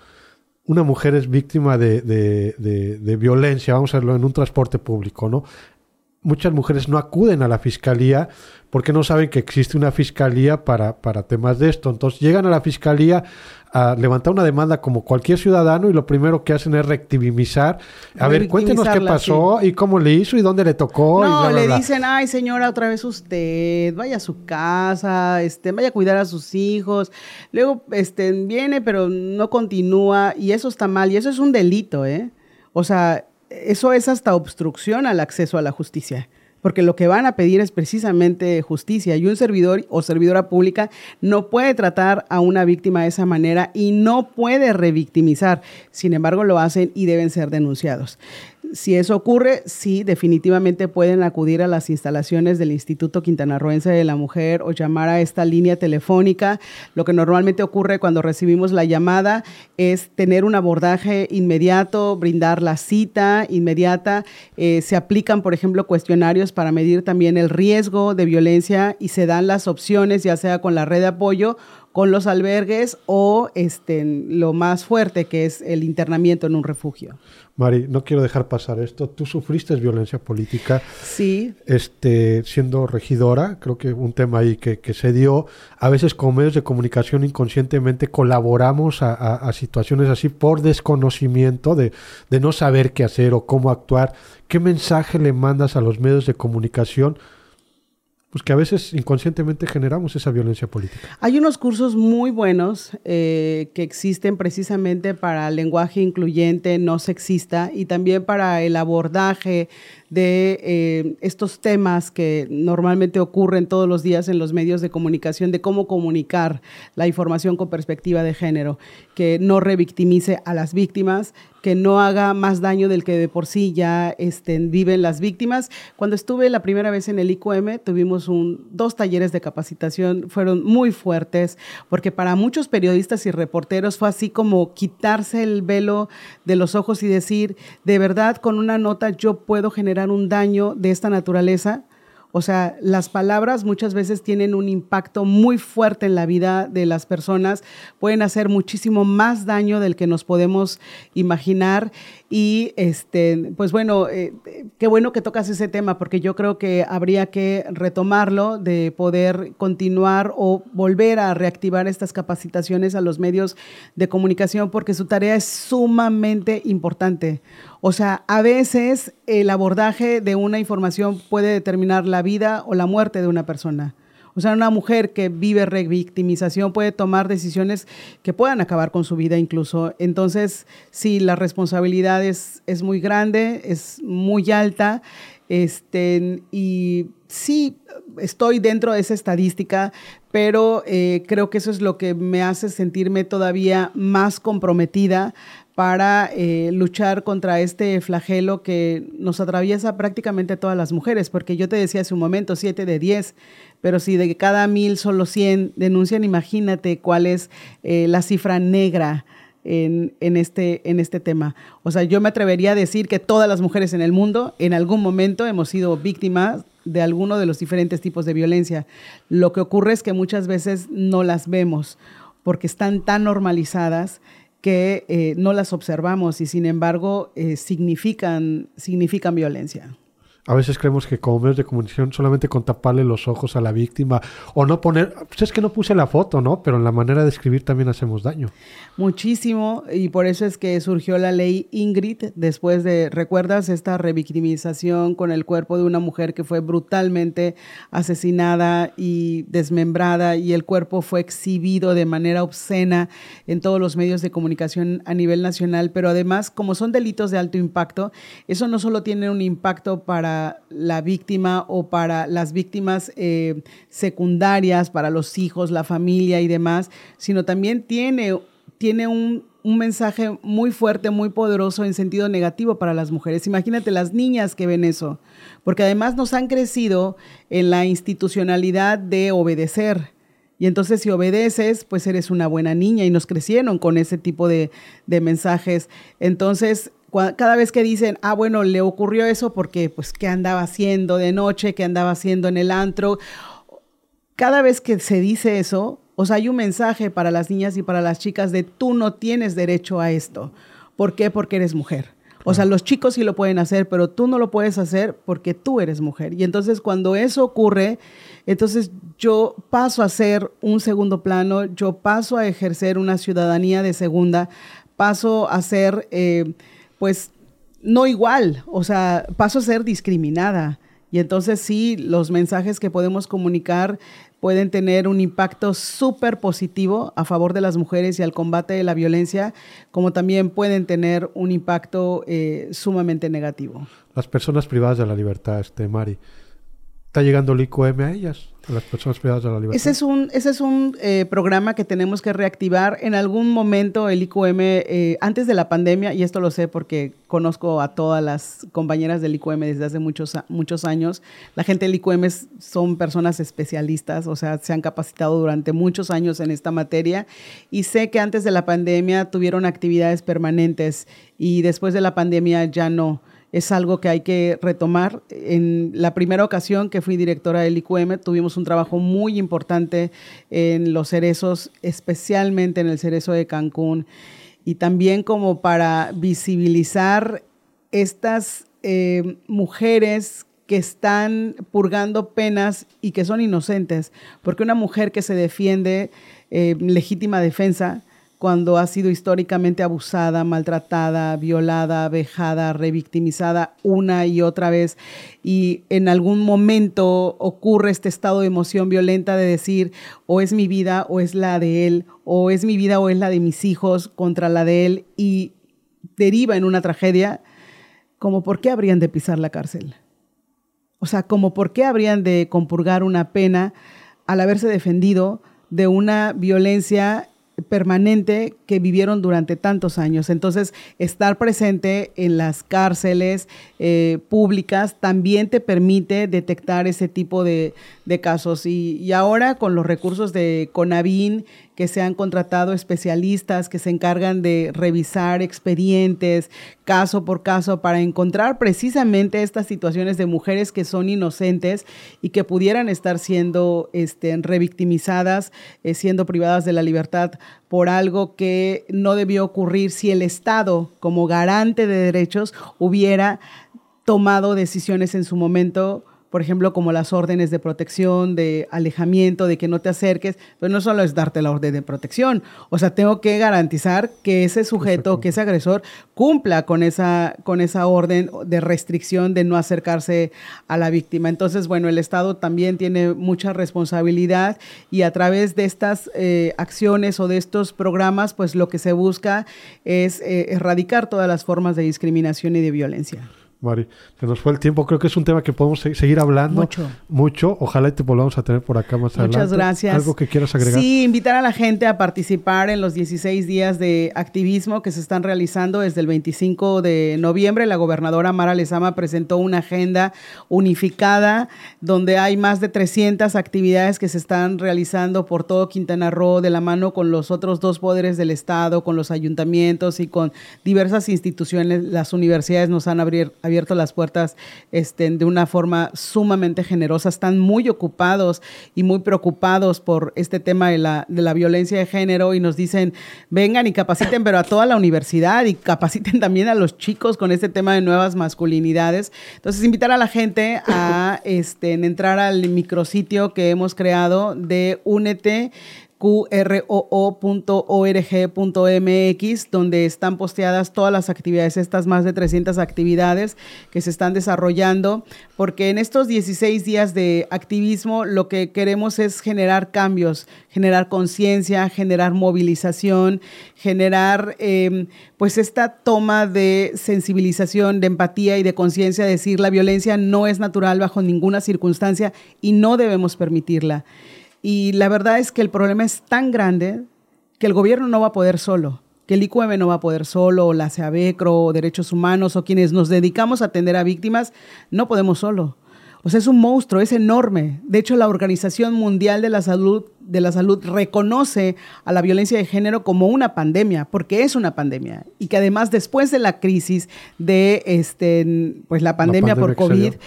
Una mujer es víctima de, de, de, de violencia, vamos a verlo en un transporte público, ¿no? muchas mujeres no acuden a la fiscalía porque no saben que existe una fiscalía para, para temas de esto. Entonces llegan a la fiscalía a levantar una demanda como cualquier ciudadano y lo primero que hacen es revictimizar. A ver, cuéntenos qué pasó, sí, y cómo le hizo y dónde le tocó. No, y bla, le bla, dicen, bla. Ay señora, otra vez usted, vaya a su casa, este, vaya a cuidar a sus hijos. Luego este, viene pero no continúa y eso está mal y eso es un delito, ¿eh? O sea, eso es hasta obstrucción al acceso a la justicia, porque lo que van a pedir es precisamente justicia y un servidor o servidora pública no puede tratar a una víctima de esa manera y no puede revictimizar. Sin embargo, lo hacen y deben ser denunciados. Si eso ocurre, sí, definitivamente pueden acudir a las instalaciones del Instituto Quintanarroense de la Mujer o llamar a esta línea telefónica. Lo que normalmente ocurre cuando recibimos la llamada es tener un abordaje inmediato, brindar la cita inmediata. Eh, se aplican, por ejemplo, cuestionarios para medir también el riesgo de violencia y se dan las opciones, ya sea con la red de apoyo, con los albergues o este, lo más fuerte que es el internamiento en un refugio. Mari, no quiero dejar pasar esto. Tú sufriste violencia política. Sí. Este, siendo regidora, creo que un tema ahí que, que se dio. A veces con medios de comunicación inconscientemente colaboramos a, a, a situaciones así por desconocimiento de, de no saber qué hacer o cómo actuar. ¿Qué mensaje le mandas a los medios de comunicación? Pues que a veces inconscientemente generamos esa violencia política. Hay unos cursos muy buenos eh, que existen precisamente para el lenguaje incluyente, no sexista, y también para el abordaje de eh, estos temas que normalmente ocurren todos los días en los medios de comunicación, de cómo comunicar la información con perspectiva de género, que no revictimice a las víctimas, que no haga más daño del que de por sí ya este, viven las víctimas. Cuando estuve la primera vez en el I Q M, tuvimos un, dos talleres de capacitación, fueron muy fuertes, porque para muchos periodistas y reporteros fue así como quitarse el velo de los ojos y decir, de verdad, con una nota yo puedo generar un daño de esta naturaleza. O sea, las palabras muchas veces tienen un impacto muy fuerte en la vida de las personas, pueden hacer muchísimo más daño del que nos podemos imaginar y, este, pues bueno, eh, qué bueno que tocas ese tema porque yo creo que habría que retomarlo, de poder continuar o volver a reactivar estas capacitaciones a los medios de comunicación porque su tarea es sumamente importante. O sea, a veces el abordaje de una información puede determinar la vida o la muerte de una persona. O sea, una mujer que vive revictimización puede tomar decisiones que puedan acabar con su vida incluso. Entonces, sí, la responsabilidad es, es muy grande, es muy alta. Este, y sí, estoy dentro de esa estadística, pero eh, creo que eso es lo que me hace sentirme todavía más comprometida para eh, luchar contra este flagelo que nos atraviesa prácticamente a todas las mujeres, porque yo te decía hace un momento, siete de diez, pero si de cada mil solo cien denuncian, imagínate cuál es eh, la cifra negra en, en, este, en este tema. O sea, yo me atrevería a decir que todas las mujeres en el mundo en algún momento hemos sido víctimas de alguno de los diferentes tipos de violencia. Lo que ocurre es que muchas veces no las vemos porque están tan normalizadas que eh, no las observamos y sin embargo eh, significan, significan violencia. A veces creemos que como medios de comunicación solamente con taparle los ojos a la víctima o no poner, pues es que no puse la foto, ¿no? Pero en la manera de escribir también hacemos daño. Muchísimo, y por eso es que surgió la ley Ingrid después de, ¿recuerdas? Esta revictimización con el cuerpo de una mujer que fue brutalmente asesinada y desmembrada y el cuerpo fue exhibido de manera obscena en todos los medios de comunicación a nivel nacional, pero además, como son delitos de alto impacto, eso no solo tiene un impacto para la víctima o para las víctimas eh, secundarias, para los hijos, la familia y demás, sino también tiene tiene un, un mensaje muy fuerte, muy poderoso en sentido negativo para las mujeres. Imagínate las niñas que ven eso, porque además nos han crecido en la institucionalidad de obedecer. Y entonces si obedeces, pues eres una buena niña y nos crecieron con ese tipo de, de mensajes. Entonces, cada vez que dicen, ah, bueno, le ocurrió eso porque, pues, ¿qué andaba haciendo de noche? ¿Qué andaba haciendo en el antro? Cada vez que se dice eso, o sea, hay un mensaje para las niñas y para las chicas de tú no tienes derecho a esto. ¿Por qué? Porque eres mujer. O sea, los chicos sí lo pueden hacer, pero tú no lo puedes hacer porque tú eres mujer. Y entonces cuando eso ocurre, entonces yo paso a ser un segundo plano, yo paso a ejercer una ciudadanía de segunda, paso a ser, eh, pues, no igual, o sea, paso a ser discriminada. Y entonces sí, los mensajes que podemos comunicar pueden tener un impacto súper positivo a favor de las mujeres y al combate de la violencia, como también pueden tener un impacto eh, sumamente negativo. Las personas privadas de la libertad, este, Mari, ¿está llegando el I Q M a ellas, a las personas privadas de la libertad? Ese es un, ese es un eh, programa que tenemos que reactivar. En algún momento el I Q M, eh, antes de la pandemia, y esto lo sé porque conozco a todas las compañeras del I Q M desde hace muchos, muchos años, la gente del I Q M es, son personas especialistas, o sea, se han capacitado durante muchos años en esta materia, y sé que antes de la pandemia tuvieron actividades permanentes y después de la pandemia ya no. Es algo que hay que retomar. En la primera ocasión que fui directora del I Q M, tuvimos un trabajo muy importante en los cerezos, especialmente en el cerezo de Cancún, y también como para visibilizar estas eh, mujeres que están purgando penas y que son inocentes, porque una mujer que se defiende, eh, legítima defensa, cuando ha sido históricamente abusada, maltratada, violada, vejada, revictimizada una y otra vez. Y en algún momento ocurre este estado de emoción violenta de decir, o es mi vida o es la de él, o es mi vida o es la de mis hijos contra la de él, y deriva en una tragedia, como ¿por qué habrían de pisar la cárcel? O sea, como ¿por qué habrían de compurgar una pena al haberse defendido de una violencia permanente que vivieron durante tantos años? Entonces, estar presente en las cárceles eh, públicas también te permite detectar ese tipo de, de casos. Y, y ahora, con los recursos de CONAVIM, que se han contratado especialistas que se encargan de revisar expedientes caso por caso para encontrar precisamente estas situaciones de mujeres que son inocentes y que pudieran estar siendo este, revictimizadas, eh, siendo privadas de la libertad por algo que no debió ocurrir si el Estado, como garante de derechos, hubiera tomado decisiones en su momento, por ejemplo, como las órdenes de protección, de alejamiento, de que no te acerques. Pero no solo es darte la orden de protección. O sea, tengo que garantizar que ese sujeto, que ese agresor, cumpla con esa, con esa orden de restricción de no acercarse a la víctima. Entonces, bueno, el Estado también tiene mucha responsabilidad, y a través de estas eh, acciones o de estos programas, pues lo que se busca es eh, erradicar todas las formas de discriminación y de violencia. Mari, se nos fue el tiempo. Creo que es un tema que podemos seguir hablando mucho. mucho. Ojalá te volvamos a tener por acá más adelante. Muchas gracias. ¿Algo que quieras agregar? Sí, invitar a la gente a participar en los dieciséis días de activismo que se están realizando desde el veinticinco de noviembre. La gobernadora Mara Lezama presentó una agenda unificada donde hay más de trescientas actividades que se están realizando por todo Quintana Roo, de la mano con los otros dos poderes del Estado, con los ayuntamientos y con diversas instituciones. Las universidades nos han abierto abierto las puertas este, de una forma sumamente generosa. Están muy ocupados y muy preocupados por este tema de la, de la violencia de género, y nos dicen, vengan y capaciten, pero a toda la universidad, y capaciten también a los chicos con este tema de nuevas masculinidades. Entonces, invitar a la gente a este, entrar al micrositio que hemos creado de Únete, Q R O O punto org punto M X, donde están posteadas todas las actividades, estas más de trescientas actividades que se están desarrollando, porque en estos dieciséis días de activismo lo que queremos es generar cambios, generar conciencia, generar movilización, generar eh, pues esta toma de sensibilización, de empatía y de conciencia, decir la violencia no es natural bajo ninguna circunstancia y no debemos permitirla. Y la verdad es que el problema es tan grande que el gobierno no va a poder solo, que el I Q M no va a poder solo, o la CEAVECRO, o Derechos Humanos, o quienes nos dedicamos a atender a víctimas, no podemos solo. O sea, es un monstruo, es enorme. De hecho, la Organización Mundial de la Salud, de la Salud reconoce a la violencia de género como una pandemia, porque es una pandemia, y que además después de la crisis de este, pues, la pandemia, la pandemia por COVID... Serio.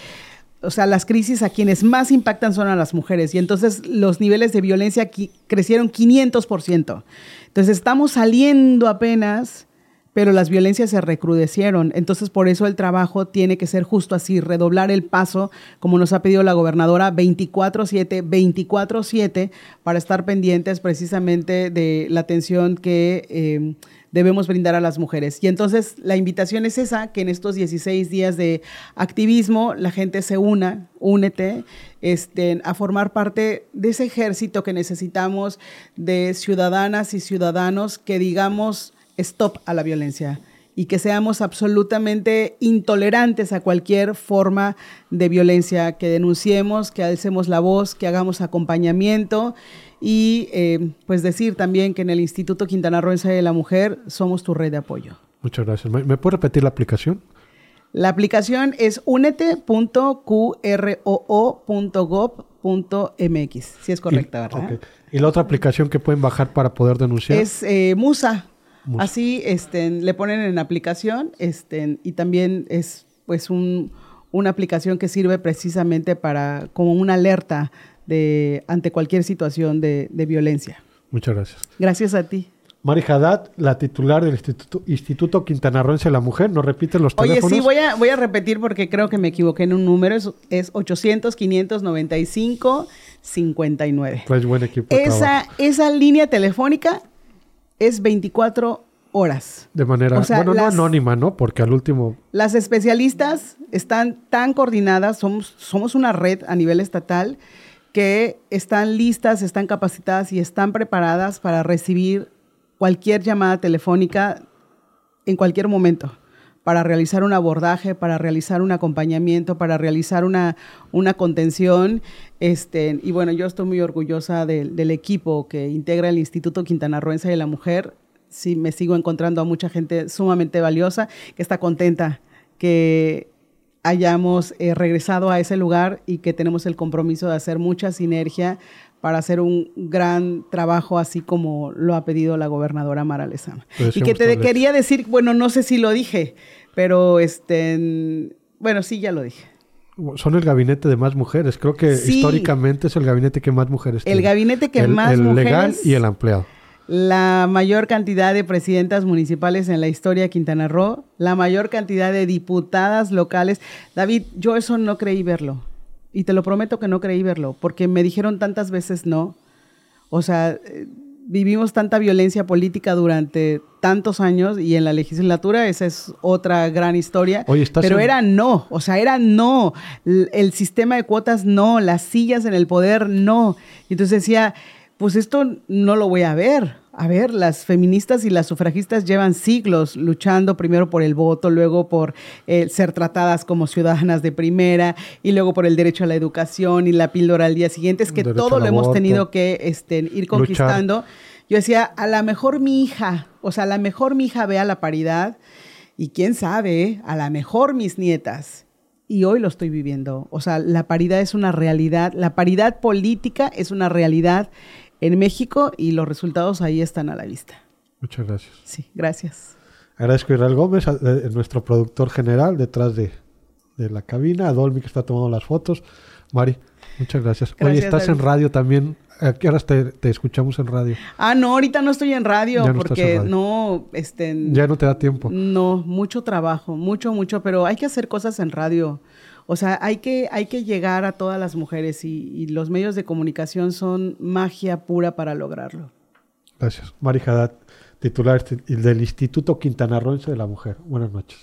O sea, las crisis a quienes más impactan son a las mujeres, y entonces los niveles de violencia aquí crecieron quinientos por ciento. Entonces estamos saliendo apenas, pero las violencias se recrudecieron. Entonces, por eso el trabajo tiene que ser justo así, redoblar el paso, como nos ha pedido la gobernadora, veinticuatro siete, veinticuatro siete, para estar pendientes precisamente de la atención que eh, debemos brindar a las mujeres. Y entonces, la invitación es esa, que en estos dieciséis días de activismo, la gente se una, únete, este, a formar parte de ese ejército que necesitamos de ciudadanas y ciudadanos que digamos stop a la violencia y que seamos absolutamente intolerantes a cualquier forma de violencia, que denunciemos, que alcemos la voz, que hagamos acompañamiento y eh, pues decir también que en el Instituto Quintanarroense de la Mujer somos tu red de apoyo. Muchas gracias. ¿Me, me puede repetir la aplicación? La aplicación es únete punto q r o o punto gob punto m x, si es correcta, y, ¿verdad? Okay. ¿Y la otra aplicación que pueden bajar para poder denunciar? Es eh, Musa. Musa. Así este, le ponen en aplicación este, y también es pues un, una aplicación que sirve precisamente para como una alerta de, ante cualquier situación de, de violencia. Muchas gracias. Gracias a ti. Mary Hadad, la titular del Instituto, Instituto Quintanarroense de la Mujer. ¿Nos repite los teléfonos? Oye, sí, voy a, voy a repetir porque creo que me equivoqué en un número. Es, es ochocientos, quinientos noventa y cinco, cincuenta y nueve. Pues buen equipo de trabajo. Esa línea telefónica es veinticuatro horas. De manera, o sea, bueno, las, no anónima, ¿no? Porque al último... Las especialistas están tan coordinadas, somos, somos una red a nivel estatal, que están listas, están capacitadas y están preparadas para recibir cualquier llamada telefónica en cualquier momento, para realizar un abordaje, para realizar un acompañamiento, para realizar una, una contención. Este, y bueno, yo estoy muy orgullosa de, del equipo que integra el Instituto Quintanarroense de la Mujer. Sí, me sigo encontrando a mucha gente sumamente valiosa, que está contenta que hayamos eh, regresado a ese lugar y que tenemos el compromiso de hacer mucha sinergia para hacer un gran trabajo, así como lo ha pedido la gobernadora Mara Lezama. Pues y que te de- quería decir, bueno, no sé si lo dije, pero este, bueno, sí, ya lo dije. Son el gabinete de más mujeres. Creo que sí, históricamente es el gabinete que más mujeres tiene. El gabinete que el, más el mujeres... El legal y el ampliado. La mayor cantidad de presidentas municipales en la historia de Quintana Roo, la mayor cantidad de diputadas locales. David, yo eso no creí verlo. Y te lo prometo que no creí verlo, porque me dijeron tantas veces no. O sea, vivimos tanta violencia política durante tantos años y en la legislatura esa es otra gran historia. Oye, estás pero en... era no, o sea, era no. El, el sistema de cuotas no, las sillas en el poder no. Y entonces decía, pues esto no lo voy a ver. A ver, las feministas y las sufragistas llevan siglos luchando primero por el voto, luego por eh, ser tratadas como ciudadanas de primera y luego por el derecho a la educación y la píldora al día siguiente. Es que todo lo hemos tenido que este, ir conquistando. Luchar. Yo decía, a lo mejor mi hija, o sea, a lo mejor mi hija vea la paridad y quién sabe, a lo mejor mis nietas. Y hoy lo estoy viviendo. O sea, la paridad es una realidad, la paridad política es una realidad en México y los resultados ahí están a la vista. Muchas gracias. Sí, gracias. Agradezco a Israel Gómez, a, a, a nuestro productor general detrás de, de la cabina, a Dolby que está tomando las fotos. Mari, muchas gracias. gracias Oye, estás David. En radio también. ¿A qué horas te, te escuchamos en radio? Ah, no, ahorita no estoy en radio ya porque no, en radio. no este, ya no te da tiempo. No, mucho trabajo, mucho, mucho, pero hay que hacer cosas en radio. O sea, hay que, hay que llegar a todas las mujeres y, y los medios de comunicación son magia pura para lograrlo. Gracias. Mary Hadad, titular del Instituto Quintanarroense de la Mujer. Buenas noches.